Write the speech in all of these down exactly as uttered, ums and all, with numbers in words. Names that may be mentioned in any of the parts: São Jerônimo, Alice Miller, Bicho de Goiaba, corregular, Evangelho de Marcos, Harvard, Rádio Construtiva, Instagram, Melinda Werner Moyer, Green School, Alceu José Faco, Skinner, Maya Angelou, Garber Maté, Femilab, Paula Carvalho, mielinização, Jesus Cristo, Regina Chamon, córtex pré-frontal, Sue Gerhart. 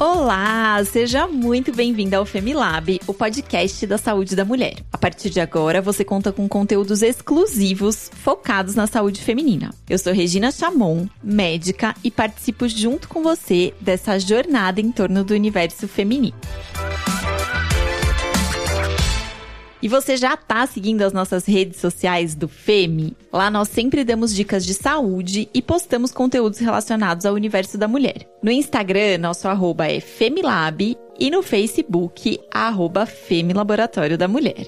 Olá, seja muito bem-vinda ao Femilab, o podcast da saúde da mulher. A partir de agora, você conta com conteúdos exclusivos focados na saúde feminina. Eu sou Regina Chamon, médica, e participo junto com você dessa jornada em torno do universo feminino. E você já tá seguindo as nossas redes sociais do Femi? Lá nós sempre damos dicas de saúde e postamos conteúdos relacionados ao universo da mulher. No Instagram, nosso arroba é Femilab e no Facebook, arroba Femilaboratório da Mulher.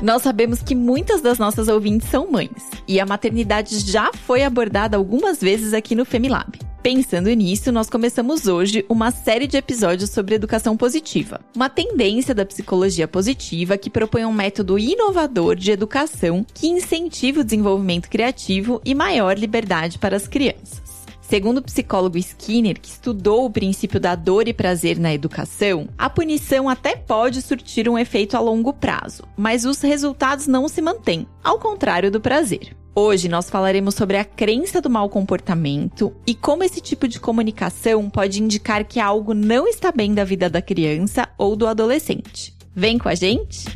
Nós sabemos que muitas das nossas ouvintes são mães, e a maternidade já foi abordada algumas vezes aqui no Femilab. Pensando nisso, nós começamos hoje uma série de episódios sobre educação positiva, uma tendência da psicologia positiva que propõe um método inovador de educação que incentiva o desenvolvimento criativo e maior liberdade para as crianças. Segundo o psicólogo Skinner, que estudou o princípio da dor e prazer na educação, a punição até pode surtir um efeito a longo prazo, mas os resultados não se mantêm, ao contrário do prazer. Hoje nós falaremos sobre a crença do mau comportamento e como esse tipo de comunicação pode indicar que algo não está bem da vida da criança ou do adolescente. Vem com a gente!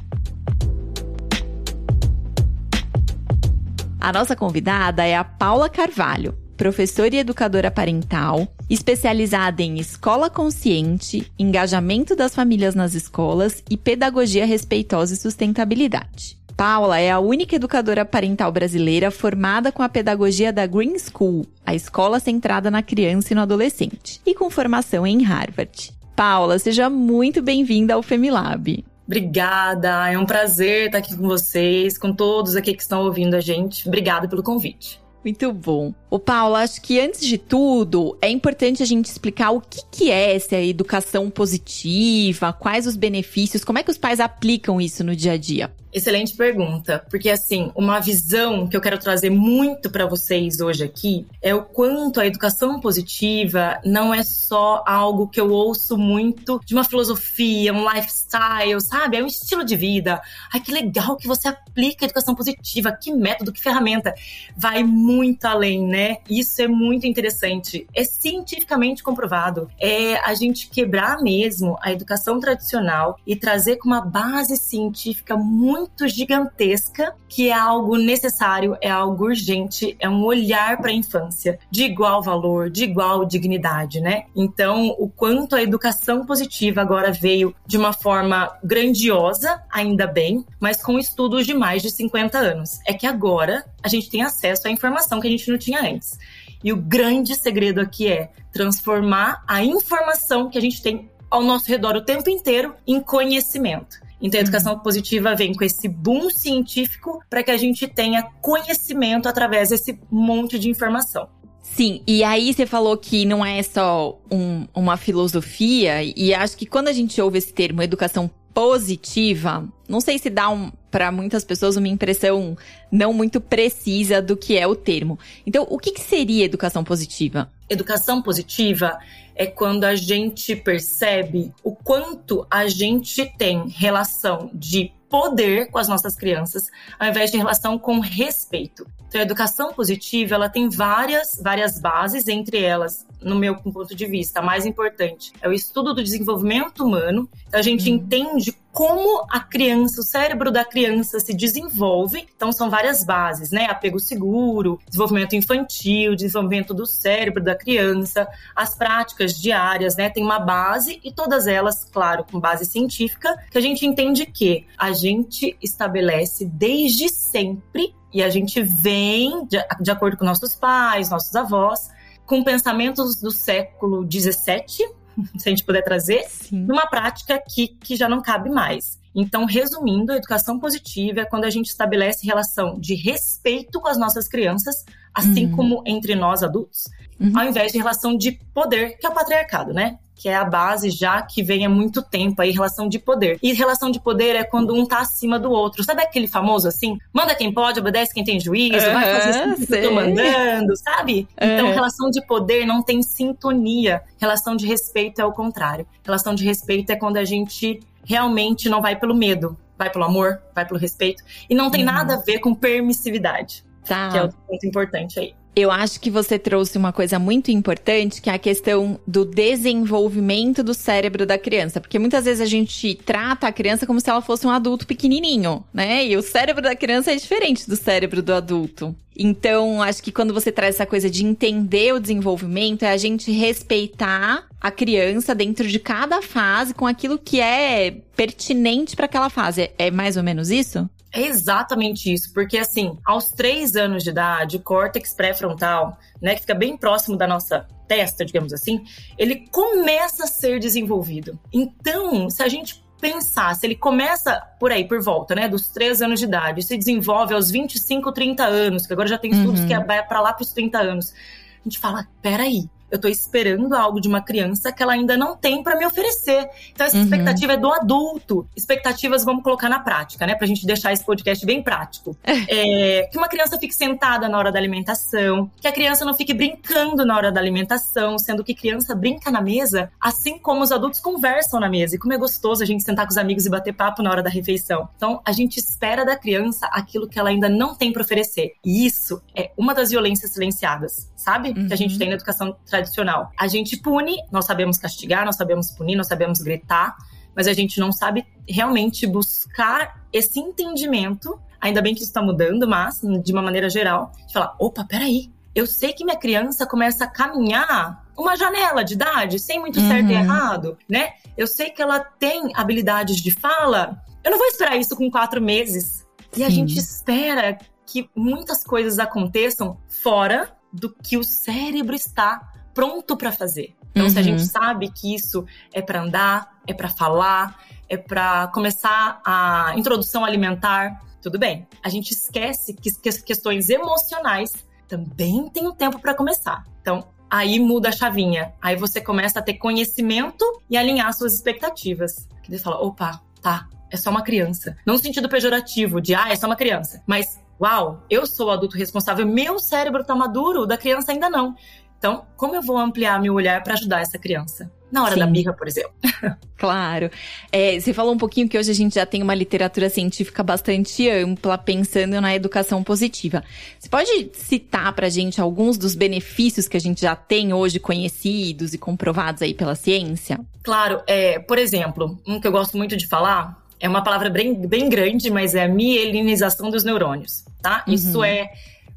A nossa convidada é a Paula Carvalho, professora e educadora parental, especializada em escola consciente, engajamento das famílias nas escolas e pedagogia respeitosa e sustentabilidade. Paula é a única educadora parental brasileira formada com a pedagogia da Green School, a escola centrada na criança e no adolescente, e com formação em Harvard. Paula, seja muito bem-vinda ao Femilab. Obrigada, é um prazer estar aqui com vocês, com todos aqui que estão ouvindo a gente. Obrigada pelo convite. Muito bom. Ô, Paula, acho que antes de tudo, é importante a gente explicar o que, que é essa educação positiva, quais os benefícios, como é que os pais aplicam isso no dia a dia? Excelente pergunta, porque assim, uma visão que eu quero trazer muito para vocês hoje aqui é o quanto a educação positiva não é só algo que eu ouço muito de uma filosofia, um lifestyle, sabe? É um estilo de vida. Ai, que legal que você aplica a educação positiva, que método, que ferramenta. Vai muito além, né? Isso é muito interessante. É cientificamente comprovado. É a gente quebrar mesmo a educação tradicional e trazer com uma base científica muito muito gigantesca, que é algo necessário, é algo urgente, é um olhar para a infância de igual valor, de igual dignidade, né? Então, o quanto a educação positiva agora veio de uma forma grandiosa, ainda bem, mas com estudos de mais de cinquenta anos. É que agora a gente tem acesso à informação que a gente não tinha antes. E o grande segredo aqui é transformar a informação que a gente tem ao nosso redor o tempo inteiro em conhecimento. Então, a educação positiva vem com esse boom científico para que a gente tenha conhecimento através desse monte de informação. Sim, e aí você falou que não é só um, uma filosofia, e acho que quando a gente ouve esse termo educação positiva, não sei se dá um, para muitas pessoas uma impressão não muito precisa do que é o termo. Então, o que, que seria educação positiva? Educação positiva é quando a gente percebe o quanto a gente tem relação de poder com as nossas crianças, ao invés de relação com respeito. Então, a educação positiva, ela tem várias, várias bases, entre elas, no meu ponto de vista, a mais importante é o estudo do desenvolvimento humano. Então, a gente hum. entende como a criança, o cérebro da criança se desenvolve. Então, são várias bases, né? Apego seguro, desenvolvimento infantil, desenvolvimento do cérebro da criança, as práticas diárias, né? Tem uma base e todas elas, claro, com base científica, que a gente entende que a gente estabelece desde sempre e a gente vem, de, de acordo com nossos pais, nossos avós, com pensamentos do século dezessete, se a gente puder trazer, Sim. numa prática que, que já não cabe mais. Então, resumindo, a educação positiva é quando a gente estabelece relação de respeito com as nossas crianças, assim uhum. como entre nós adultos, uhum. ao invés de relação de poder, que é o patriarcado, né? Que é a base já que vem há muito tempo aí, relação de poder. E relação de poder é quando um tá acima do outro. Sabe aquele famoso assim? Manda quem pode, obedece quem tem juízo, uhum, vai fazer isso que eu tô mandando, sabe? Uhum. Então, relação de poder não tem sintonia. Relação de respeito é o contrário. Relação de respeito é quando a gente realmente não vai pelo medo. vai pelo amor, vai pelo respeito. E não tem hum. nada a ver com permissividade, tá. que é outro ponto importante aí. Eu acho que você trouxe uma coisa muito importante, que é a questão do desenvolvimento do cérebro da criança. Porque muitas vezes a gente trata a criança como se ela fosse um adulto pequenininho, né? E o cérebro da criança é diferente do cérebro do adulto. Então, acho que quando você traz essa coisa de entender o desenvolvimento, é a gente respeitar a criança dentro de cada fase com aquilo que é pertinente para aquela fase. É mais ou menos isso? É exatamente isso, porque assim, aos três anos de idade, o córtex pré-frontal, né, que fica bem próximo da nossa testa, digamos assim, ele começa a ser desenvolvido. Então, se a gente pensar, se ele começa por aí, por volta, né, dos três anos de idade, se desenvolve aos vinte e cinco, trinta anos, que agora já tem estudos uhum. que vai pra lá pros trinta anos, a gente fala, peraí, eu tô esperando algo de uma criança que ela ainda não tem pra me oferecer. Então, essa uhum. expectativa é do adulto. Expectativas, vamos colocar na prática, né? Pra gente deixar esse podcast bem prático. é, que uma criança fique sentada na hora da alimentação. Que a criança não fique brincando na hora da alimentação. Sendo que criança brinca na mesa, assim como os adultos conversam na mesa. E como é gostoso a gente sentar com os amigos e bater papo na hora da refeição. Então, a gente espera da criança aquilo que ela ainda não tem pra oferecer. E isso é uma das violências silenciadas, sabe? Uhum. Que a gente tem na educação tradicional. Adicional. A gente pune, nós sabemos castigar, nós sabemos punir, nós sabemos gritar, mas a gente não sabe realmente buscar esse entendimento, ainda bem que isso está mudando, mas de uma maneira geral, de falar, opa, peraí, eu sei que minha criança começa a caminhar uma janela de idade, sem muito certo uhum. e errado, né? Eu sei que ela tem habilidades de fala, eu não vou esperar isso com quatro meses. E Sim. a gente espera que muitas coisas aconteçam fora do que o cérebro está pronto para fazer. Então, uhum. se a gente sabe que isso é para andar, é para falar, é para começar a introdução alimentar, tudo bem. A gente esquece que, que as questões emocionais também têm um tempo para começar. Então, aí muda a chavinha. Aí você começa a ter conhecimento e alinhar suas expectativas. Que você fala, opa, tá, é só uma criança. Não no sentido pejorativo de, ah, é só uma criança. Mas, uau, eu sou o adulto responsável, meu cérebro tá maduro, o da criança ainda não. Então, como eu vou ampliar meu olhar para ajudar essa criança? Na hora Sim. da birra, por exemplo. Claro. É, você falou um pouquinho que hoje a gente já tem uma literatura científica bastante ampla, pensando na educação positiva. Você pode citar pra gente alguns dos benefícios que a gente já tem hoje conhecidos e comprovados aí pela ciência? Claro. É, por exemplo, um que eu gosto muito de falar... É uma palavra bem, bem grande, mas é a mielinização dos neurônios, tá? Uhum. Isso é...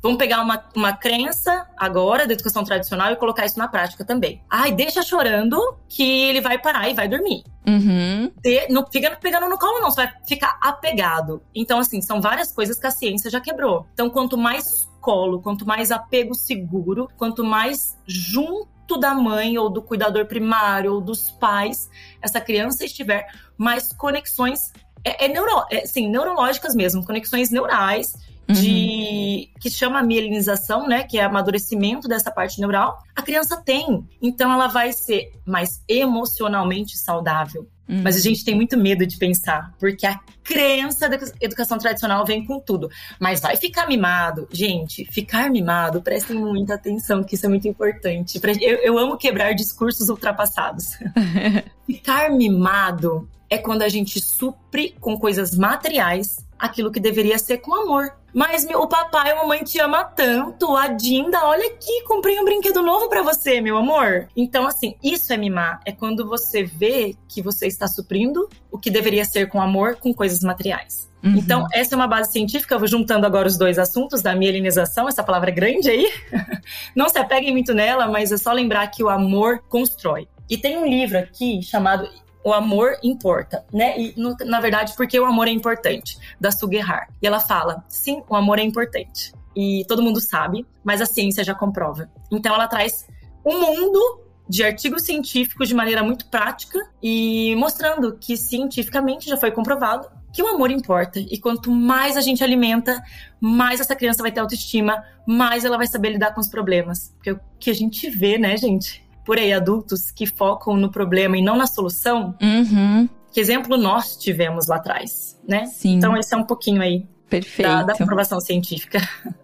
Vamos pegar uma, uma crença agora da educação tradicional e colocar isso na prática também. Ai, deixa chorando que ele vai parar e vai dormir. Uhum. De, não fica pegando no colo não, você vai ficar apegado. Então, assim, são várias coisas que a ciência já quebrou. Então, quanto mais colo, quanto mais apego seguro, quanto mais junto da mãe ou do cuidador primário ou dos pais, essa criança estiver, mais conexões é, é neuro, é, sim, neurológicas mesmo, conexões neurais de, uhum. que chama mielinização, né, que é amadurecimento dessa parte neural, a criança tem. Então ela vai ser mais emocionalmente saudável. Uhum. Mas a gente tem muito medo de pensar, porque a crença da educação tradicional vem com tudo. Mas vai ficar mimado. Gente, ficar mimado, prestem muita atenção, que isso é muito importante. Eu, eu amo quebrar discursos ultrapassados. Ficar mimado é quando a gente supre com coisas materiais aquilo que deveria ser com amor. Mas meu, o papai e a mamãe te ama tanto, a Dinda, olha aqui, comprei um brinquedo novo pra você, meu amor. Então, assim, isso é mimar. É quando você vê que você está suprindo o que deveria ser com amor com coisas materiais. Uhum. Então, essa é uma base científica. Eu vou juntando agora os dois assuntos da mielinização, essa palavra grande aí. Não se apeguem muito nela, mas é só lembrar que o amor constrói. E tem um livro aqui chamado... O amor importa, né? E, no, na verdade, porque o amor é importante, da Sue Gerhart. E ela fala, sim, o amor é importante. E todo mundo sabe, mas a ciência já comprova. Então, ela traz um mundo de artigos científicos de maneira muito prática e mostrando que, cientificamente, já foi comprovado que o amor importa. E quanto mais a gente alimenta, mais essa criança vai ter autoestima, mais ela vai saber lidar com os problemas. Porque o que a gente vê, né, gente? Por aí, adultos que focam no problema e não na solução, uhum. que exemplo nós tivemos lá atrás, né? Sim. Então, esse é um pouquinho aí Perfeito. da, da comprovação científica.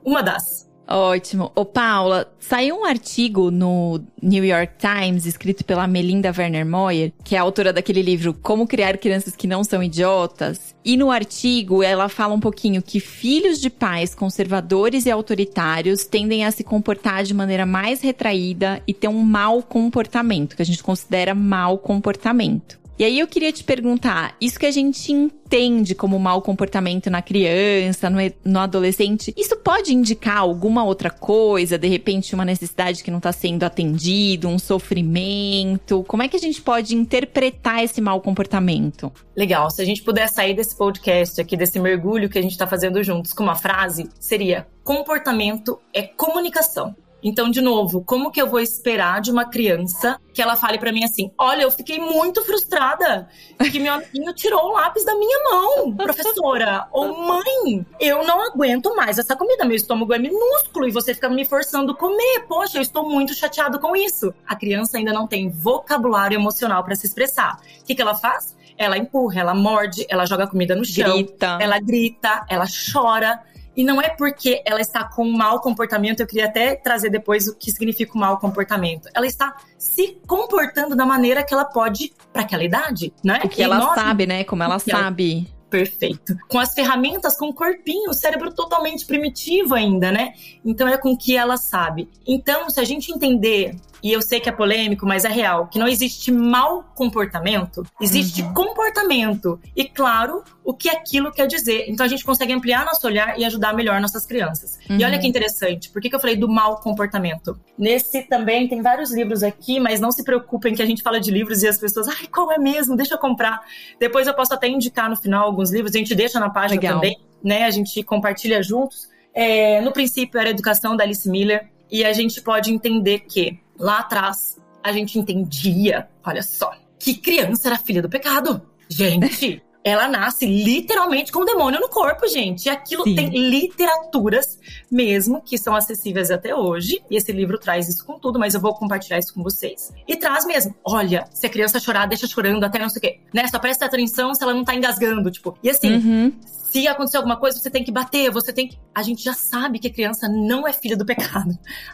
Uma das. Ótimo. Ô, Paula, saiu um artigo no New York Times, escrito pela Melinda Werner Moyer, que é a autora daquele livro Como Criar Crianças que Não São Idiotas. E no artigo, ela fala um pouquinho que filhos de pais conservadores e autoritários tendem a se comportar de maneira mais retraída e ter um mau comportamento, que a gente considera mau comportamento. E aí eu queria te perguntar, isso que a gente entende como mau comportamento na criança, no, no adolescente, isso pode indicar alguma outra coisa? De repente, uma necessidade que não está sendo atendida, um sofrimento? Como é que a gente pode interpretar esse mau comportamento? Legal, se a gente puder sair desse podcast aqui, desse mergulho que a gente está fazendo juntos com uma frase, seria: comportamento é comunicação. Então, de novo, como que eu vou esperar de uma criança que ela fale pra mim assim: olha, eu fiquei muito frustrada que meu amiguinho tirou o lápis da minha mão, professora. Ou mãe, eu não aguento mais essa comida, meu estômago é minúsculo e você fica me forçando a comer. Poxa, eu estou muito chateado com isso. A criança ainda não tem vocabulário emocional pra se expressar. O que que ela faz? Ela empurra, ela morde, ela joga a comida no chão. Grita. Ela grita, ela chora. E não é porque ela está com um mau comportamento, eu queria até trazer depois o que significa o mau comportamento. Ela está se comportando da maneira que ela pode para aquela idade, né? O que ela nós... sabe, né? Como ela sabe. Ela... Perfeito. Com as ferramentas, com o corpinho, o cérebro totalmente primitivo ainda, né? Então é com o que ela sabe. Então, se a gente entender, e eu sei que é polêmico, mas é real, que não existe mau comportamento, existe uhum. comportamento. E claro, o que aquilo quer dizer. Então a gente consegue ampliar nosso olhar e ajudar melhor nossas crianças. Uhum. E olha que interessante, por que que eu falei do mau comportamento? Nesse também, tem vários livros aqui, mas não se preocupem que a gente fala de livros e as pessoas, ai, qual é mesmo? Deixa eu comprar. Depois eu posso até indicar no final alguns livros, a gente deixa na página Legal. Também, né? A gente compartilha juntos. É, no princípio era a Educação, da Alice Miller, e a gente pode entender que lá atrás a gente entendia, olha só, que criança era filha do pecado. Gente, ela nasce literalmente com o demônio no corpo, gente. E aquilo Sim. tem literaturas mesmo que são acessíveis até hoje, e esse livro traz isso com tudo, mas eu vou compartilhar isso com vocês. E traz mesmo, olha, se a criança chorar, deixa chorando até não sei o quê, né? Só presta atenção se ela não tá engasgando, tipo, e assim... Uhum. Se acontecer alguma coisa, você tem que bater, você tem que... A gente já sabe que a criança não é filha do pecado.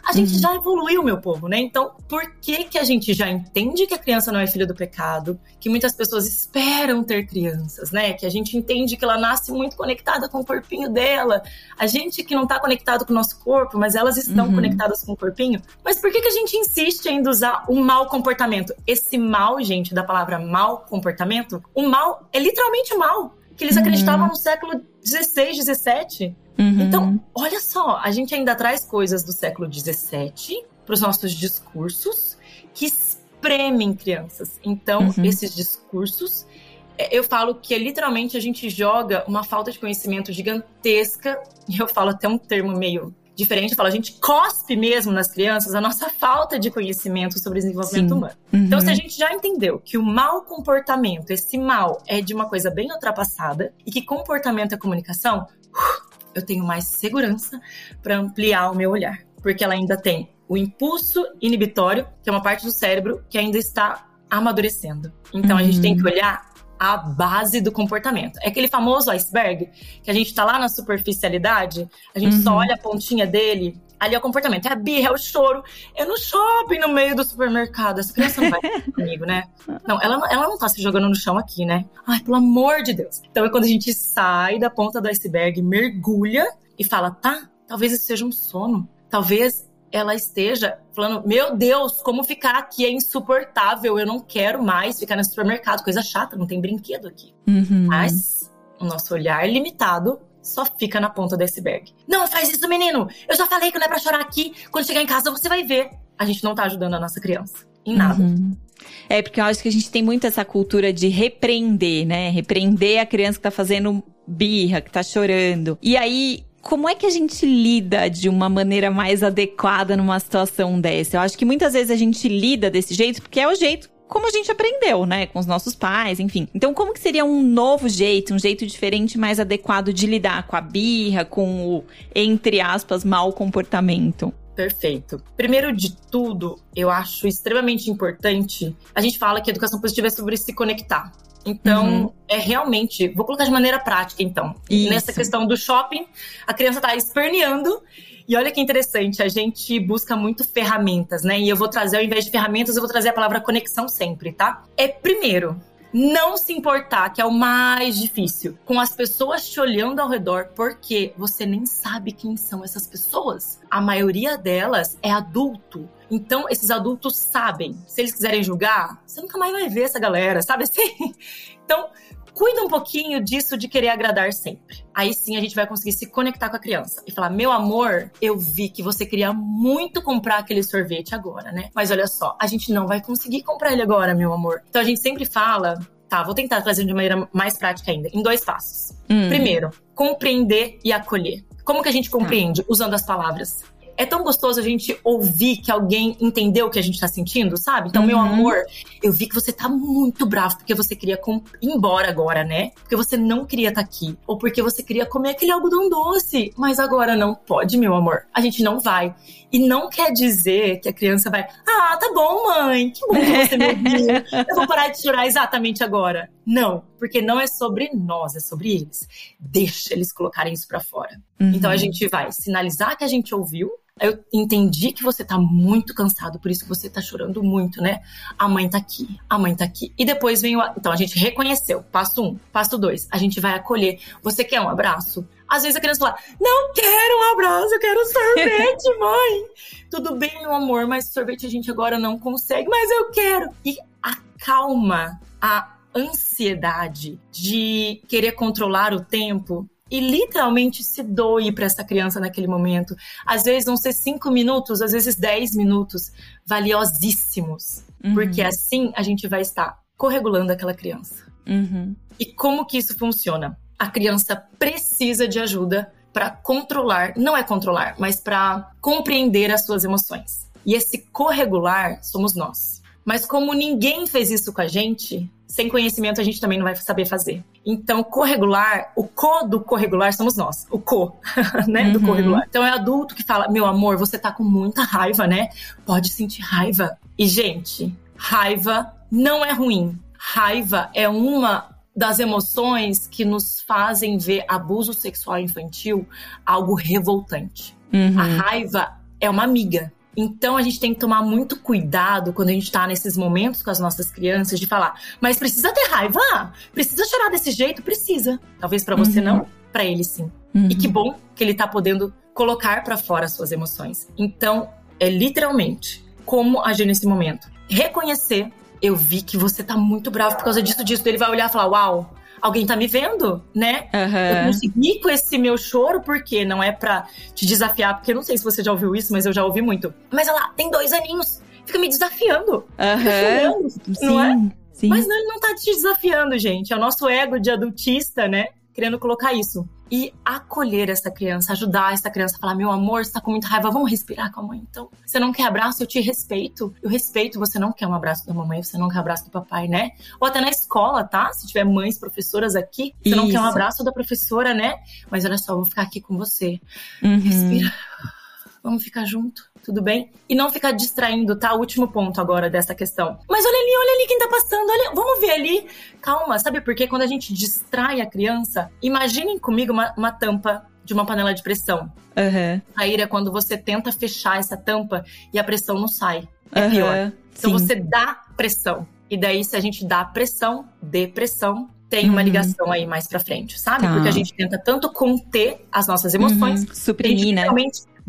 A gente uhum. já evoluiu, meu povo, né? Então, por que que a gente já entende que a criança não é filha do pecado? Que muitas pessoas esperam ter crianças, né? Que a gente entende que ela nasce muito conectada com o corpinho dela. A gente que não tá conectado com o nosso corpo, mas elas estão uhum. conectadas com o corpinho. Mas por que que a gente insiste em usar um mau comportamento? Esse mal, gente, da palavra mau comportamento, o mal é literalmente mal. Que eles acreditavam uhum. no século dezesseis, dezessete. Uhum. Então, olha só, a gente ainda traz coisas do século dezessete para os nossos discursos que espremem crianças. Então, uhum. esses discursos, eu falo que literalmente a gente joga uma falta de conhecimento gigantesca, e eu falo até um termo meio diferente, eu falo, a gente cospe mesmo nas crianças a nossa falta de conhecimento sobre desenvolvimento Sim. humano. Uhum. Então, se a gente já entendeu que o mau comportamento, esse mal, é de uma coisa bem ultrapassada, e que comportamento é comunicação, eu tenho mais segurança para ampliar o meu olhar. Porque ela ainda tem o impulso inibitório, que é uma parte do cérebro que ainda está amadurecendo. Então, uhum. a gente tem que olhar a base do comportamento. É aquele famoso iceberg, que a gente tá lá na superficialidade, a gente uhum. só olha a pontinha dele, ali é o comportamento, é a birra, é o choro, é no shopping, no meio do supermercado, essa criança não vai comigo, né? Não, ela, ela não tá se jogando no chão aqui, né? Ai, pelo amor de Deus. Então é quando a gente sai da ponta do iceberg, mergulha e fala, tá, talvez isso seja um sono, talvez ela esteja falando, meu Deus, como ficar aqui é insuportável, eu não quero mais ficar no supermercado, coisa chata, não tem brinquedo aqui. Uhum. Mas o nosso olhar limitado só fica na ponta do iceberg. Não faz isso, menino! Eu já falei que não é pra chorar aqui, quando chegar em casa você vai ver. A gente não tá ajudando a nossa criança, em nada. Uhum. É, porque eu acho que a gente tem muito essa cultura de repreender, né? Repreender a criança que tá fazendo birra, que tá chorando. E aí... Como é que a gente lida de uma maneira mais adequada numa situação dessa? Eu acho que muitas vezes a gente lida desse jeito porque é o jeito como a gente aprendeu, né? Com os nossos pais, enfim. Então, como que seria um novo jeito, um jeito diferente, mais adequado de lidar com a birra, com o, entre aspas, mau comportamento? Perfeito. Primeiro de tudo, eu acho extremamente importante, a gente fala que a educação positiva é sobre se conectar. Então, uhum. é realmente... Vou colocar de maneira prática, então. Isso. Nessa questão do shopping, a criança está esperneando. E olha que interessante, a gente busca muito ferramentas, né? E eu vou trazer, ao invés de ferramentas, eu vou trazer a palavra conexão sempre, tá? É, primeiro, não se importar, que é o mais difícil, com as pessoas te olhando ao redor, porque você nem sabe quem são essas pessoas. A maioria delas é adulto. Então, esses adultos sabem. Se eles quiserem julgar, você nunca mais vai ver essa galera, sabe assim? Então, cuida um pouquinho disso de querer agradar sempre. Aí sim a gente vai conseguir se conectar com a criança e falar, meu amor, eu vi que você queria muito comprar aquele sorvete agora, né? Mas olha só, a gente não vai conseguir comprar ele agora, meu amor. Então a gente sempre fala, tá, vou tentar trazer de maneira mais prática ainda, em dois passos. Hum. Primeiro, compreender e acolher. Como que a gente compreende? Hum. Usando as palavras. É tão gostoso a gente ouvir que alguém entendeu o que a gente tá sentindo, sabe? Então, uhum. meu amor, eu vi que você tá muito bravo porque você queria comp- ir embora agora, né? Porque você não queria estar tá aqui. Ou porque você queria comer aquele algodão doce. Mas agora não pode, meu amor. A gente não vai. E não quer dizer que a criança vai... Ah, tá bom, mãe. Que bom que você me ouviu. Eu vou parar de chorar exatamente agora. Não. Porque não é sobre nós, é sobre eles. Deixa eles colocarem isso pra fora. Uhum. Então, a gente vai sinalizar que a gente ouviu. Eu entendi que você tá muito cansado, por isso que você tá chorando muito, né? A mãe tá aqui, a mãe tá aqui. E depois vem o... Então, a gente reconheceu. Passo um, passo dois. A gente vai acolher. Você quer um abraço? Às vezes a criança fala, não quero um abraço, eu quero um sorvete, mãe. Tudo bem, meu amor, mas sorvete a gente agora não consegue, mas eu quero. E acalma a ansiedade de querer controlar o tempo. E literalmente se doe para essa criança naquele momento. Às vezes vão ser cinco minutos, às vezes dez minutos valiosíssimos. Uhum. Porque assim a gente vai estar corregulando aquela criança. Uhum. E como que isso funciona? A criança precisa de ajuda para controlar, não é controlar, mas para compreender as suas emoções. E esse corregular somos nós. Mas como ninguém fez isso com a gente, sem conhecimento a gente também não vai saber fazer. Então, corregular, o co do corregular somos nós. O co, né, uhum. do corregular. Então, é adulto que fala, meu amor, você tá com muita raiva, né? Pode sentir raiva. E, gente, raiva não é ruim. Raiva é uma das emoções que nos fazem ver abuso sexual infantil algo revoltante. Uhum. A raiva é uma amiga. Então, a gente tem que tomar muito cuidado quando a gente tá nesses momentos com as nossas crianças de falar, mas precisa ter raiva? Precisa chorar desse jeito? Precisa. Talvez pra você uhum. não, pra ele sim. Uhum. E que bom que ele tá podendo colocar pra fora as suas emoções. Então, é literalmente como agir nesse momento. Reconhecer, eu vi que você tá muito bravo por causa disso, disso. Ele vai olhar e falar, uau, alguém tá me vendo, né? Uhum. Eu consegui com esse meu choro, porque não é pra te desafiar, porque eu não sei se você já ouviu isso, mas eu já ouvi muito. Mas olha lá, tem dois aninhos, fica me desafiando. Uhum. Fica chorando, não é? Sim. Mas não, ele não tá te desafiando, gente. É o nosso ego de adultista, né? Querendo colocar isso. E acolher essa criança, ajudar essa criança a falar, meu amor, você tá com muita raiva, vamos respirar com a mãe, então. Você não quer abraço? Eu te respeito. Eu respeito, você não quer um abraço da mamãe, você não quer um abraço do papai, né? Ou até na escola, tá? Se tiver mães, professoras aqui, você Isso. não quer um abraço da professora, né? Mas olha só, eu vou ficar aqui com você. Uhum. Respira. Vamos ficar junto, tudo bem? E não ficar distraindo, tá? O último ponto agora dessa questão. Mas olha ali, olha ali quem tá passando, olha, vamos ver ali. Calma, sabe por quê? Quando a gente distrai a criança, imaginem comigo uma, uma tampa de uma panela de pressão. Uhum. Sair é quando você tenta fechar essa tampa e a pressão não sai. É uhum. pior. Então Sim. você dá pressão. E daí, se a gente dá pressão, depressão, tem uma uhum. ligação aí mais pra frente, sabe? Tá. Porque a gente tenta tanto conter as nossas emoções. Uhum. Suprimir, né?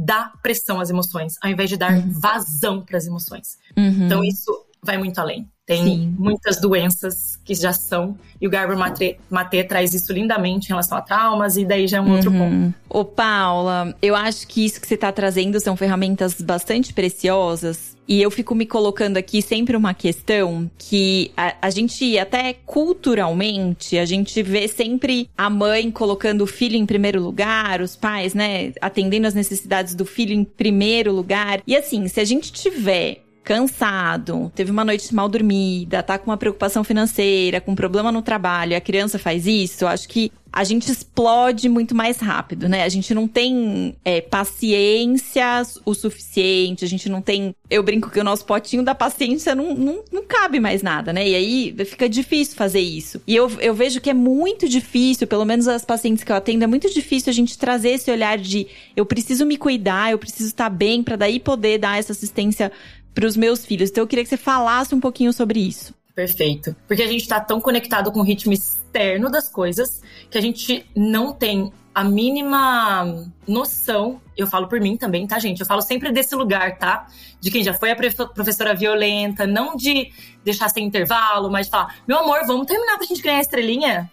Dá pressão às emoções, ao invés de dar uhum. vazão para as emoções. Uhum. Então, isso vai muito além. Tem Sim. muitas doenças que já são, e o Garber Maté, Maté traz isso lindamente em relação a traumas, e daí já é um uhum. outro ponto. Ô, Paula, eu acho que isso que você está trazendo são ferramentas bastante preciosas. E eu fico me colocando aqui sempre uma questão que a, a gente, até culturalmente, a gente vê sempre a mãe colocando o filho em primeiro lugar, os pais, né, atendendo às necessidades do filho em primeiro lugar. E assim, se a gente tiver cansado, teve uma noite mal dormida, tá com uma preocupação financeira, com um problema no trabalho, a criança faz isso, eu acho que a gente explode muito mais rápido, né? A gente não tem é, paciência o suficiente, a gente não tem... Eu brinco que o nosso potinho da paciência não, não, não cabe mais nada, né? E aí fica difícil fazer isso. E eu, eu vejo que é muito difícil, pelo menos as pacientes que eu atendo, é muito difícil a gente trazer esse olhar de eu preciso me cuidar, eu preciso estar bem para daí poder dar essa assistência para os meus filhos. Então eu queria que você falasse um pouquinho sobre isso. Perfeito. Porque a gente está tão conectado com o ritmo externo das coisas que a gente não tem a mínima noção. Eu falo por mim também, tá, gente? Eu falo sempre desse lugar, tá? De quem já foi a professora violenta, não de deixar sem intervalo, mas de falar, meu amor, vamos terminar pra gente ganhar a estrelinha?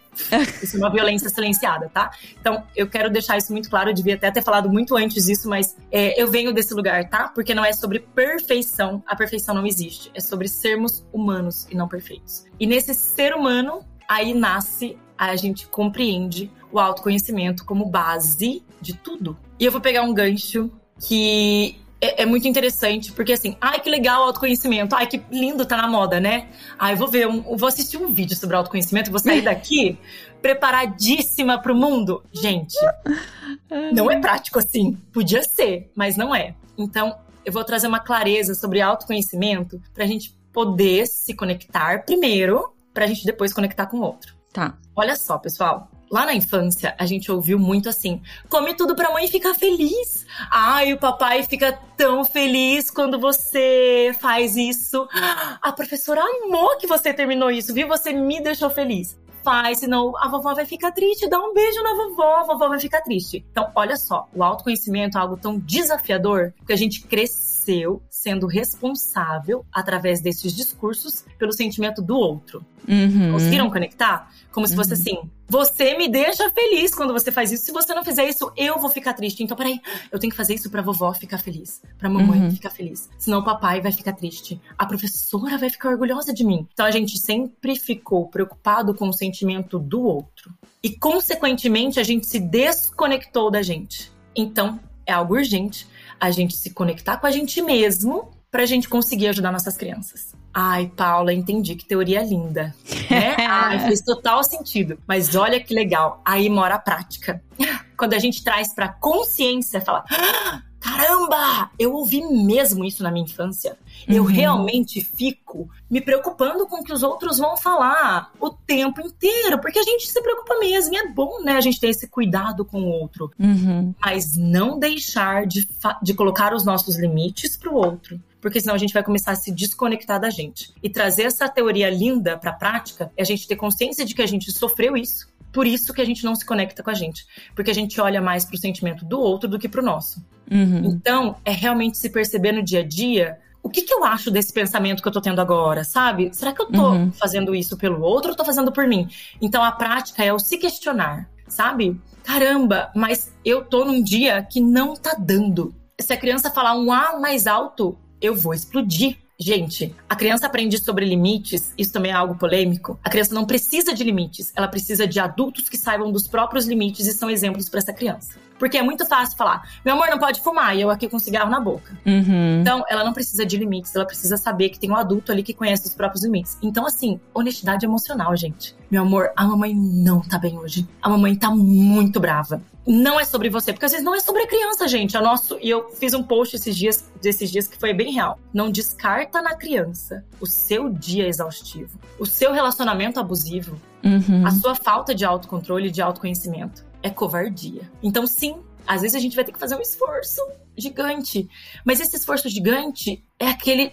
Isso é uma violência silenciada, tá? Então, eu quero deixar isso muito claro. Eu devia até ter falado muito antes disso, mas é, eu venho desse lugar, tá? Porque não é sobre perfeição. A perfeição não existe. É sobre sermos humanos e não perfeitos. E nesse ser humano, aí nasce, a gente compreende o autoconhecimento como base de tudo. E eu vou pegar um gancho que... É, é muito interessante, porque assim, ai que legal o autoconhecimento, ai que lindo, tá na moda, né? Ai, vou ver, um, vou assistir um vídeo sobre autoconhecimento, vou sair daqui preparadíssima pro mundo. Gente, não é prático assim, podia ser, mas não é. Então, eu vou trazer uma clareza sobre autoconhecimento pra gente poder se conectar primeiro, pra gente depois conectar com o outro. Tá. Olha só, pessoal. Lá na infância, a gente ouviu muito assim, come tudo pra mãe ficar feliz. Ai, o papai fica tão feliz quando você faz isso. A professora amou que você terminou isso, viu? Você me deixou feliz. Faz, senão a vovó vai ficar triste. Dá um beijo na vovó, a vovó vai ficar triste. Então, olha só, o autoconhecimento é algo tão desafiador que a gente cresceu sendo responsável, através desses discursos, pelo sentimento do outro. Uhum. Conseguiram conectar? Como uhum. se fosse assim... Você me deixa feliz quando você faz isso. Se você não fizer isso, eu vou ficar triste. Então, peraí, eu tenho que fazer isso pra vovó ficar feliz. Pra mamãe uhum. ficar feliz. Senão o papai vai ficar triste. A professora vai ficar orgulhosa de mim. Então, a gente sempre ficou preocupado com o sentimento do outro. E, consequentemente, a gente se desconectou da gente. Então, é algo urgente a gente se conectar com a gente mesmo pra gente conseguir ajudar nossas crianças. Ai, Paula, entendi, que teoria linda, né? Ai, fez total sentido. Mas olha que legal, aí mora a prática. Quando a gente traz pra consciência, fala... Ah, caramba, eu ouvi mesmo isso na minha infância. Eu uhum. realmente fico me preocupando com o que os outros vão falar o tempo inteiro. Porque a gente se preocupa mesmo. E é bom, né, a gente ter esse cuidado com o outro. Uhum. Mas não deixar de, fa- de colocar os nossos limites pro outro. Porque senão a gente vai começar a se desconectar da gente. E trazer essa teoria linda para a prática é a gente ter consciência de que a gente sofreu isso. Por isso que a gente não se conecta com a gente. Porque a gente olha mais para o sentimento do outro do que para o nosso. Uhum. Então, é realmente se perceber no dia a dia... O que que eu acho desse pensamento que eu tô tendo agora, sabe? Será que eu tô uhum. fazendo isso pelo outro ou tô fazendo por mim? Então, a prática é o se questionar, sabe? Caramba, mas eu tô num dia que não tá dando. Se a criança falar um A mais alto... Eu vou explodir. Gente, a criança aprende sobre limites, isso também é algo polêmico. A criança não precisa de limites, ela precisa de adultos que saibam dos próprios limites e são exemplos para essa criança. Porque é muito fácil falar, meu amor, não pode fumar, e eu aqui com cigarro na boca. Uhum. Então, ela não precisa de limites, ela precisa saber que tem um adulto ali que conhece os próprios limites. Então, assim, honestidade emocional, gente. Meu amor, a mamãe não tá bem hoje. A mamãe tá muito brava. Não é sobre você, porque às vezes não é sobre a criança, gente. É nosso, e eu fiz um post esses dias, desses dias que foi bem real. Não descarta na criança o seu dia exaustivo, o seu relacionamento abusivo, uhum. a sua falta de autocontrole e de autoconhecimento. É covardia. Então, sim, às vezes a gente vai ter que fazer um esforço gigante. Mas esse esforço gigante é aquele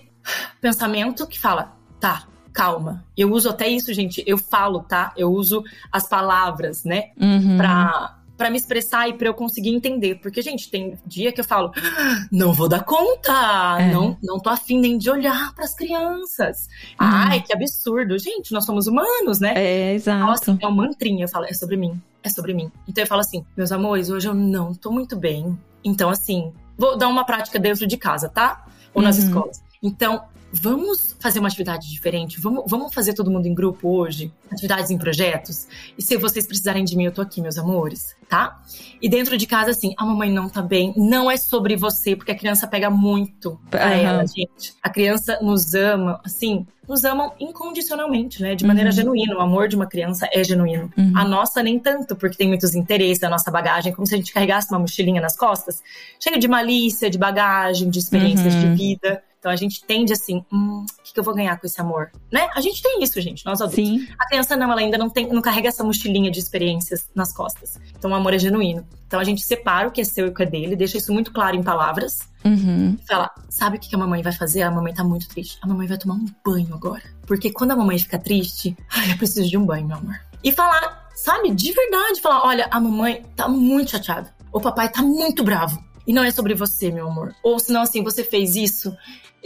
pensamento que fala, tá... Calma, eu uso até isso, gente, eu falo, tá? Eu uso as palavras, né? Uhum. Pra, pra me expressar e pra eu conseguir entender. Porque, gente, tem dia que eu falo, ah, não vou dar conta, é. não, não tô afim nem de olhar pras crianças. Uhum. Ai, que absurdo. Gente, nós somos humanos, né? É, exato. Eu falo assim, é um mantrinha, eu falo, é sobre mim, é sobre mim. Então eu falo assim, meus amores, hoje eu não tô muito bem. Então, assim, vou dar uma prática dentro de casa, tá? Ou nas uhum. escolas. Então, vamos fazer uma atividade diferente, vamos, vamos fazer todo mundo em grupo hoje, atividades em projetos, e se vocês precisarem de mim, eu tô aqui, meus amores, tá? E dentro de casa, assim, a mamãe não tá bem, não é sobre você, porque a criança pega muito pra uhum. ela, gente. A criança nos ama, assim, nos amam incondicionalmente, né? De maneira uhum. genuína. O amor de uma criança é genuíno. Uhum. A nossa nem tanto, porque tem muitos interesses, a nossa bagagem, como se a gente carregasse uma mochilinha nas costas, cheia de malícia, de bagagem, de experiências uhum. de vida. Então a gente tende assim, hum, o que, que eu vou ganhar com esse amor? Né? A gente tem isso, gente, nós adultos. Sim. A criança não, ela ainda não, tem, não carrega essa mochilinha de experiências nas costas. Então o amor é genuíno. Então a gente separa o que é seu e o que é dele, deixa isso muito claro em palavras. Uhum. E fala, sabe o que a mamãe vai fazer? A mamãe tá muito triste. A mamãe vai tomar um banho agora. Porque quando a mamãe fica triste, ai, eu preciso de um banho, meu amor. E falar, sabe, de verdade, falar, olha, a mamãe tá muito chateada. O papai tá muito bravo. E não é sobre você, meu amor. Ou senão assim, você fez isso...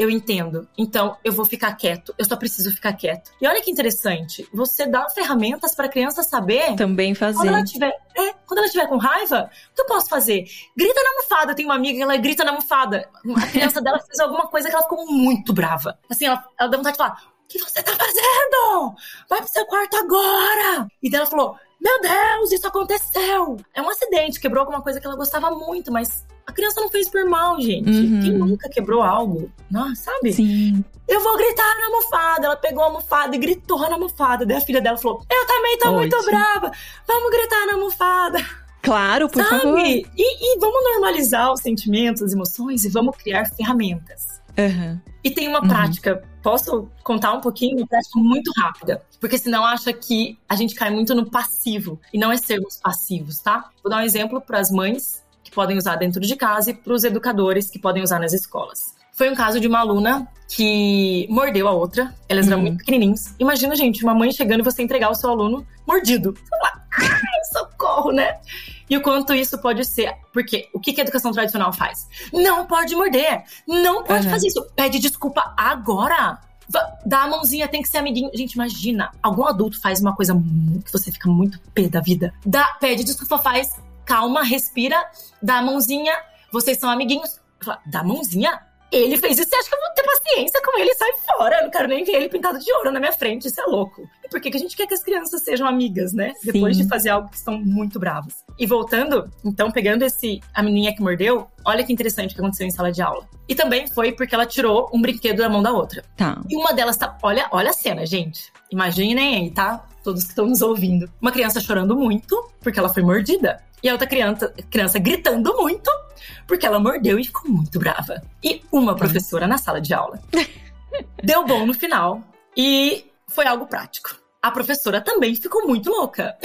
Eu entendo. Então, eu vou ficar quieto. Eu só preciso ficar quieto. E olha que interessante. Você dá ferramentas para a criança saber... Também fazer. Quando ela tiver, é, quando ela tiver com raiva, o que eu posso fazer? Grita na almofada. Eu tenho uma amiga que ela grita na almofada. A criança dela fez alguma coisa que ela ficou muito brava. Assim, ela, ela deu vontade de falar... O que você tá fazendo? Vai pro seu quarto agora! E daí ela falou... Meu Deus, isso aconteceu! É um acidente, quebrou alguma coisa que ela gostava muito, mas... A criança não fez por mal, gente. Uhum. Quem nunca quebrou algo? Nossa, sabe? Sim. Eu vou gritar na almofada. Ela pegou a almofada e gritou na almofada. Daí a filha dela falou, eu também tô Oito. muito brava. Vamos gritar na almofada. Claro, por sabe? favor. E, e vamos normalizar os sentimentos, as emoções e vamos criar ferramentas. Uhum. E tem uma uhum. prática, posso contar um pouquinho? Uma prática muito rápida, porque senão acha que a gente cai muito no passivo. E não é sermos passivos, tá? Vou dar um exemplo para as mães que podem usar dentro de casa e para os educadores que podem usar nas escolas. Foi um caso de uma aluna que mordeu a outra, elas eram uhum. muito pequenininhas. Imagina, gente, uma mãe chegando e você entregar o seu aluno mordido. Você fala, ai, socorro, né? E o quanto isso pode ser, porque o que, que a educação tradicional faz? Não pode morder, não pode uhum. fazer isso, pede desculpa agora. Dá a mãozinha, tem que ser amiguinho. Gente, imagina, algum adulto faz uma coisa que você fica muito pé da vida. Dá, pede desculpa, faz... Calma, respira, dá a mãozinha, vocês são amiguinhos. Falo, dá a mãozinha? Ele fez isso, você acha que eu vou ter paciência com ele? Sai fora, eu não quero nem ver ele pintado de ouro na minha frente, isso é louco. E por que, que a gente quer que as crianças sejam amigas, né? Sim. Depois de fazer algo que estão muito bravas. E voltando, então, pegando esse, a menininha que mordeu, olha que interessante o que aconteceu em sala de aula. E também foi porque ela tirou um brinquedo da mão da outra. Tá. E uma delas tá, olha, olha a cena, gente. Imaginem aí, tá? Todos que estão nos ouvindo. Uma criança chorando muito, porque ela foi mordida. E a outra criança, criança gritando muito, porque ela mordeu e ficou muito brava. E uma professora na sala de aula. Deu bom no final. E foi algo prático. A professora também ficou muito louca.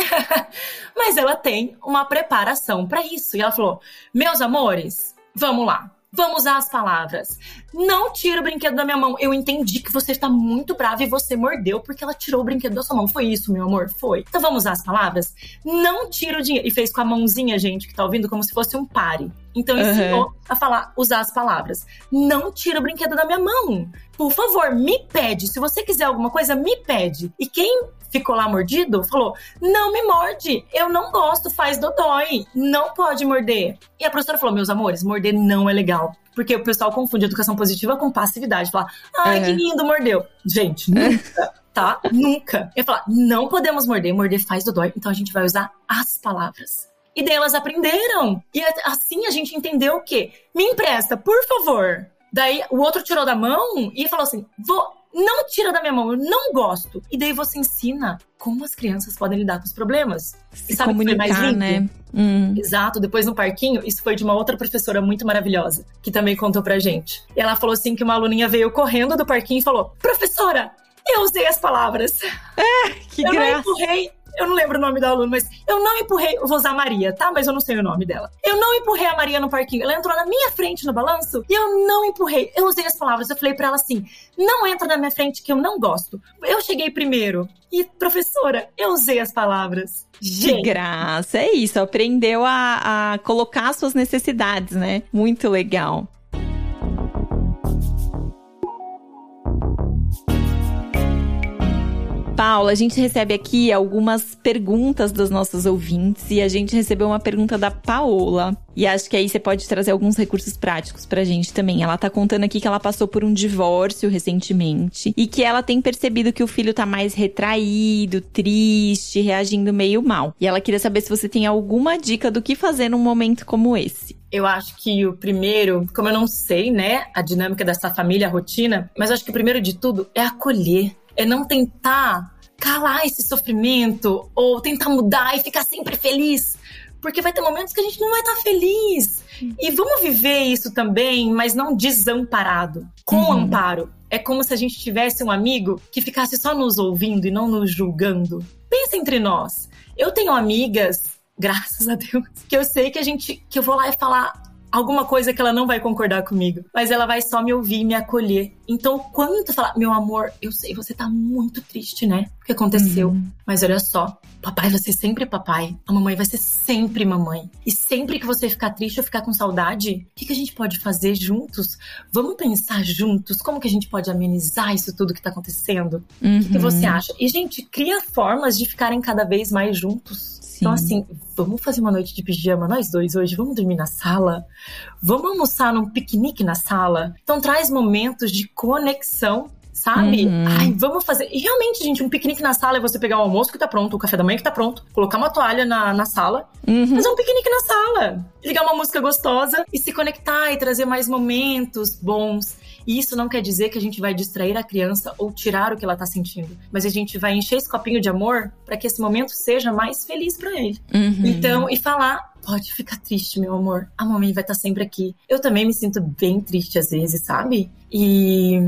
Mas ela tem uma preparação para isso. E ela falou, meus amores, vamos lá. Vamos usar as palavras. Não tira o brinquedo da minha mão. Eu entendi que você está muito brava e você mordeu porque ela tirou o brinquedo da sua mão. Foi isso, meu amor? Foi. Então vamos usar as palavras? Não tira o dinheiro. E fez com a mãozinha, gente, que tá ouvindo, como se fosse um pare. Então ensinou uhum. a falar, usar as palavras. Não tira o brinquedo da minha mão. Por favor, me pede. Se você quiser alguma coisa, me pede. E quem... ficou lá mordido, falou, não me morde, eu não gosto, faz dodói, não pode morder. E a professora falou, meus amores, morder não é legal. Porque o pessoal confunde educação positiva com passividade. Falar, ai, uhum. que lindo, mordeu. Gente, nunca, tá? Nunca. Eu falar, não podemos morder, morder faz dodói, então a gente vai usar as palavras. E daí elas aprenderam. E assim a gente entendeu o quê? Me empresta, por favor. Daí o outro tirou da mão e falou assim, vou... Não tira da minha mão, eu não gosto. E daí você ensina como as crianças podem lidar com os problemas. Se e sabe comunicar, mais lindo? Né? Hum. Exato, depois no parquinho, isso foi de uma outra professora muito maravilhosa, que também contou pra gente. E ela falou assim que uma aluninha veio correndo do parquinho e falou, professora, eu usei as palavras. É, que eu graça. Eu não empurrei, eu não lembro o nome da aluna, mas eu não empurrei, eu vou usar a Maria, tá? Mas eu não sei o nome dela. Eu não empurrei a Maria no parquinho. Ela entrou na minha frente no balanço e eu não empurrei. Eu usei as palavras, eu falei pra ela assim, não entra na minha frente que eu não gosto. Eu cheguei primeiro. E, professora, eu usei as palavras. Gente. De graça, é isso. Aprendeu a, a colocar as suas necessidades, né? Muito legal. Paula, a gente recebe aqui algumas perguntas dos nossos ouvintes e a gente recebeu uma pergunta da Paola. E acho que aí você pode trazer alguns recursos práticos pra gente também. Ela tá contando aqui que ela passou por um divórcio recentemente e que ela tem percebido que o filho tá mais retraído, triste, reagindo meio mal. E ela queria saber se você tem alguma dica do que fazer num momento como esse. Eu acho que o primeiro, como eu não sei, né, a dinâmica dessa família, a rotina, mas acho que o primeiro de tudo é acolher. É não tentar calar esse sofrimento ou tentar mudar e ficar sempre feliz. Porque vai ter momentos que a gente não vai estar feliz. E vamos viver isso também, mas não desamparado. Com uhum. amparo. É como se a gente tivesse um amigo que ficasse só nos ouvindo e não nos julgando. Pensa entre nós. Eu tenho amigas, graças a Deus, que eu sei que a gente, que eu vou lá e falar alguma coisa que ela não vai concordar comigo, mas ela vai só me ouvir e me acolher. Então, quando tu falar, meu amor, eu sei, você tá muito triste, né? O que aconteceu? Uhum. Mas olha só, papai vai ser sempre papai, a mamãe vai ser sempre mamãe. E sempre que você ficar triste ou ficar com saudade, o que, que a gente pode fazer juntos? Vamos pensar juntos, como que a gente pode amenizar isso tudo que tá acontecendo? Uhum. O que, que você acha? E, gente, cria formas de ficarem cada vez mais juntos. Então, assim, vamos fazer uma noite de pijama, nós dois hoje, vamos dormir na sala, vamos almoçar num piquenique na sala. Então, traz momentos de conexão, sabe? Uhum. Ai, vamos fazer. E realmente, gente, um piquenique na sala é você pegar o almoço que tá pronto, o café da manhã que tá pronto, colocar uma toalha na, na sala, uhum. fazer um piquenique na sala, ligar uma música gostosa e se conectar e trazer mais momentos bons. E isso não quer dizer que a gente vai distrair a criança ou tirar o que ela tá sentindo. Mas a gente vai encher esse copinho de amor para que esse momento seja mais feliz para ele. Uhum. Então, e falar, pode ficar triste, meu amor. A mamãe vai estar sempre aqui. Eu também me sinto bem triste às vezes, sabe? E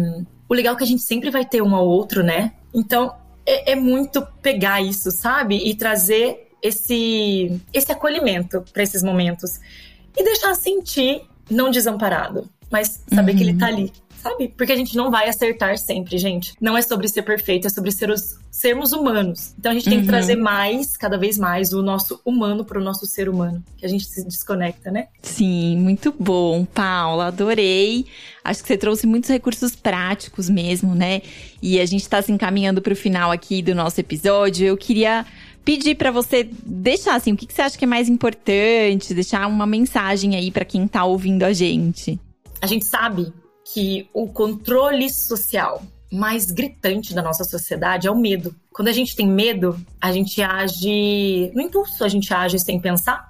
o legal é que a gente sempre vai ter um ao outro, né? Então, é, é muito pegar isso, sabe? E trazer esse, esse acolhimento para esses momentos. E deixar sentir não desamparado, mas saber uhum. que ele tá ali. Sabe? Porque a gente não vai acertar sempre, gente. Não é sobre ser perfeito, é sobre ser os, sermos humanos. Então a gente tem uhum. que trazer mais, cada vez mais, o nosso humano pro nosso ser humano. Que a gente se desconecta, né? Sim, muito bom, Paula. Adorei. Acho que você trouxe muitos recursos práticos mesmo, né? E a gente tá se encaminhando pro final aqui do nosso episódio. Eu queria pedir para você deixar, assim, o que, que você acha que é mais importante. Deixar uma mensagem aí para quem tá ouvindo a gente. A gente sabe que o controle social mais gritante da nossa sociedade é o medo. Quando a gente tem medo, a gente age no impulso, a gente age sem pensar.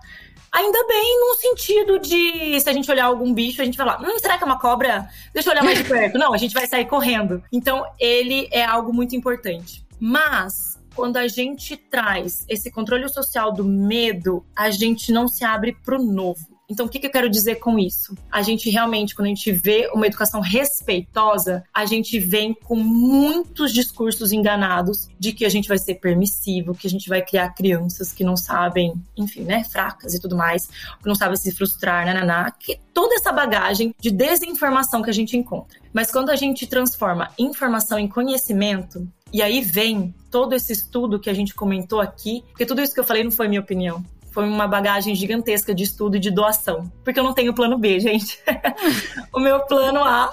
Ainda bem num sentido de, se a gente olhar algum bicho, a gente vai lá, hum, será que é uma cobra? Deixa eu olhar mais de perto. Não, a gente vai sair correndo. Então, ele é algo muito importante. Mas, quando a gente traz esse controle social do medo, a gente não se abre pro novo. Então, o que, que eu quero dizer com isso? A gente realmente, quando a gente vê uma educação respeitosa, a gente vem com muitos discursos enganados de que a gente vai ser permissivo, que a gente vai criar crianças que não sabem, enfim, né, fracas e tudo mais, que não sabem se frustrar, nananá, que toda essa bagagem de desinformação que a gente encontra. Mas quando a gente transforma informação em conhecimento, e aí vem todo esse estudo que a gente comentou aqui, porque tudo isso que eu falei não foi minha opinião. Foi uma bagagem gigantesca de estudo e de doação. Porque eu não tenho plano B, gente. O meu plano A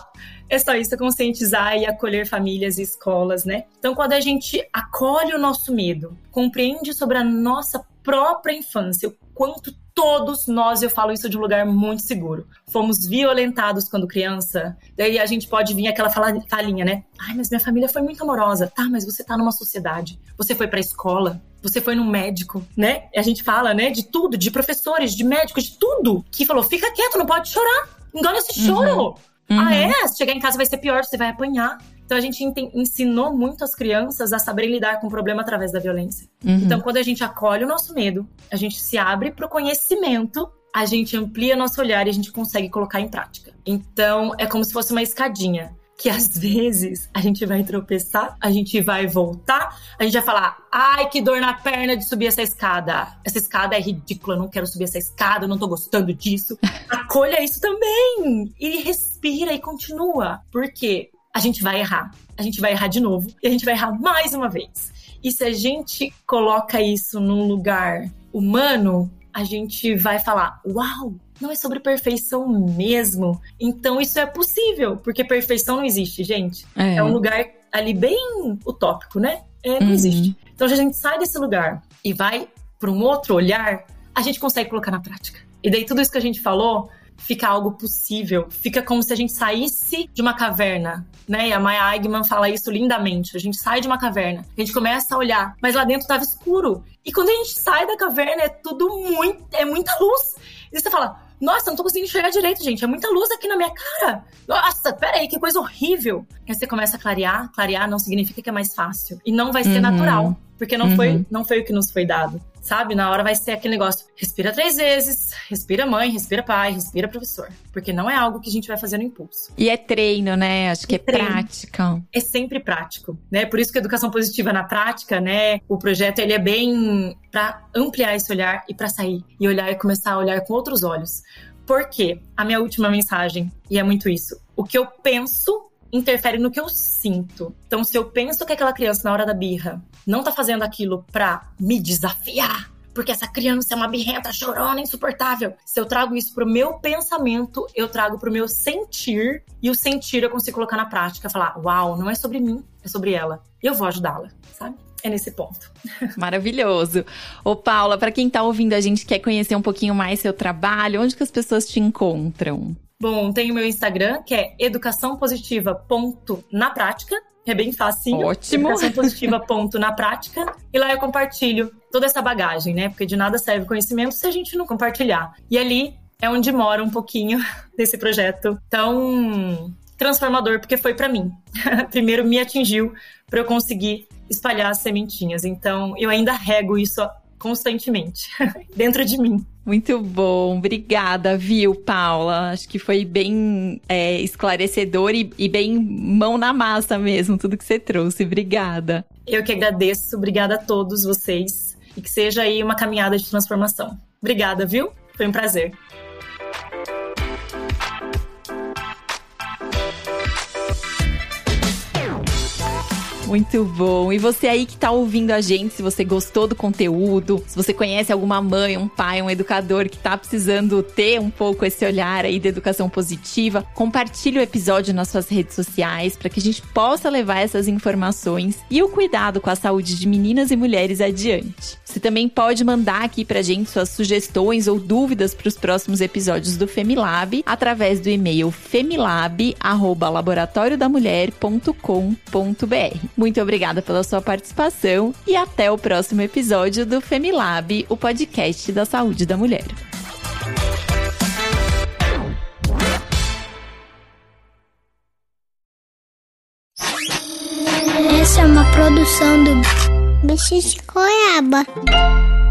é só isso, conscientizar e acolher famílias e escolas, né? Então, quando a gente acolhe o nosso medo, compreende sobre a nossa própria infância, o quanto todos nós, eu falo isso de um lugar muito seguro, fomos violentados quando criança, daí a gente pode vir aquela falinha, né? Ai, mas minha família foi muito amorosa. Tá, mas você tá numa sociedade, você foi pra escola, você foi num médico, né? A gente fala, né, de tudo, de professores, de médicos, de tudo, que falou, fica quieto, não pode chorar, engole esse choro. Uhum. Uhum. Ah, é? Se chegar em casa vai ser pior, você vai apanhar. Então, a gente ensinou muito as crianças a saberem lidar com o problema através da violência. Uhum. Então, quando a gente acolhe o nosso medo, a gente se abre para o conhecimento, a gente amplia nosso olhar e a gente consegue colocar em prática. Então, é como se fosse uma escadinha, que às vezes a gente vai tropeçar, a gente vai voltar, a gente vai falar, ai, que dor na perna de subir essa escada. Essa escada é ridícula, eu não quero subir essa escada, eu não tô gostando disso. Acolha isso também! E respira e continua. Por quê? A gente vai errar, a gente vai errar de novo e a gente vai errar mais uma vez. E se a gente coloca isso num lugar humano, a gente vai falar, uau, não é sobre perfeição mesmo. Então isso é possível, porque perfeição não existe, gente. É, é um lugar ali bem utópico, né? É, não uhum. existe. Então, se a gente sai desse lugar e vai para um outro olhar, a gente consegue colocar na prática. E daí tudo isso que a gente falou fica algo possível. Fica como se a gente saísse de uma caverna, né? E a Maya Angelou fala isso lindamente. A gente sai de uma caverna, a gente começa a olhar, mas lá dentro estava escuro. E quando a gente sai da caverna, é tudo muito... é muita luz. E você fala... nossa, não tô conseguindo enxergar direito, gente. É muita luz aqui na minha cara. Nossa, peraí, que coisa horrível. Aí você começa a clarear. Clarear não significa que é mais fácil. E não vai ser uhum. natural. Porque não, uhum. foi, não foi o que nos foi dado. Sabe? Na hora vai ser aquele negócio. Respira três vezes. Respira mãe, respira pai, respira professor. Porque não é algo que a gente vai fazer no impulso. E é treino, né? Acho que é, é prática. É sempre prático, né? Por isso que a educação positiva na prática, né? O projeto, ele é bem... para ampliar esse olhar e para sair. E olhar e começar a olhar com outros olhos. Por quê? A minha última mensagem, e é muito isso. O que eu penso interfere no que eu sinto. Então, se eu penso que aquela criança, na hora da birra, não tá fazendo aquilo pra me desafiar, porque essa criança é uma birrenta, chorona, insuportável. Se eu trago isso pro meu pensamento, eu trago pro meu sentir. E o sentir eu consigo colocar na prática. Falar, uau, não é sobre mim, é sobre ela. E eu vou ajudá-la, sabe? É nesse ponto. Maravilhoso. Ô, Paula, pra quem tá ouvindo a gente, quer conhecer um pouquinho mais seu trabalho, onde que as pessoas te encontram? Bom, tem o meu Instagram, que é educação positiva ponto na prática. É bem fácil. Ótimo. educação positiva ponto na prática. E lá eu compartilho toda essa bagagem, né? Porque de nada serve conhecimento se a gente não compartilhar. E ali é onde mora um pouquinho desse projeto tão transformador, porque foi pra mim. Primeiro me atingiu pra eu conseguir espalhar as sementinhas. Então, eu ainda rego isso constantemente dentro de mim. Muito bom, obrigada, viu, Paula? Acho que foi bem é, esclarecedor e, e bem mão na massa mesmo, tudo que você trouxe. Obrigada. Eu que agradeço, obrigada a todos vocês e que seja aí uma caminhada de transformação. Obrigada, viu? Foi um prazer. Muito bom. E você aí que tá ouvindo a gente, se você gostou do conteúdo, se você conhece alguma mãe, um pai, um educador que tá precisando ter um pouco esse olhar aí da educação positiva, compartilhe o episódio nas suas redes sociais para que a gente possa levar essas informações e o cuidado com a saúde de meninas e mulheres adiante. Você também pode mandar aqui pra gente suas sugestões ou dúvidas para os próximos episódios do Femilab através do e-mail femilab arroba laboratório da mulher ponto com ponto br. Muito obrigada pela sua participação e até o próximo episódio do Femilab, o podcast da saúde da mulher. Essa é uma produção do Bicho de Goiaba.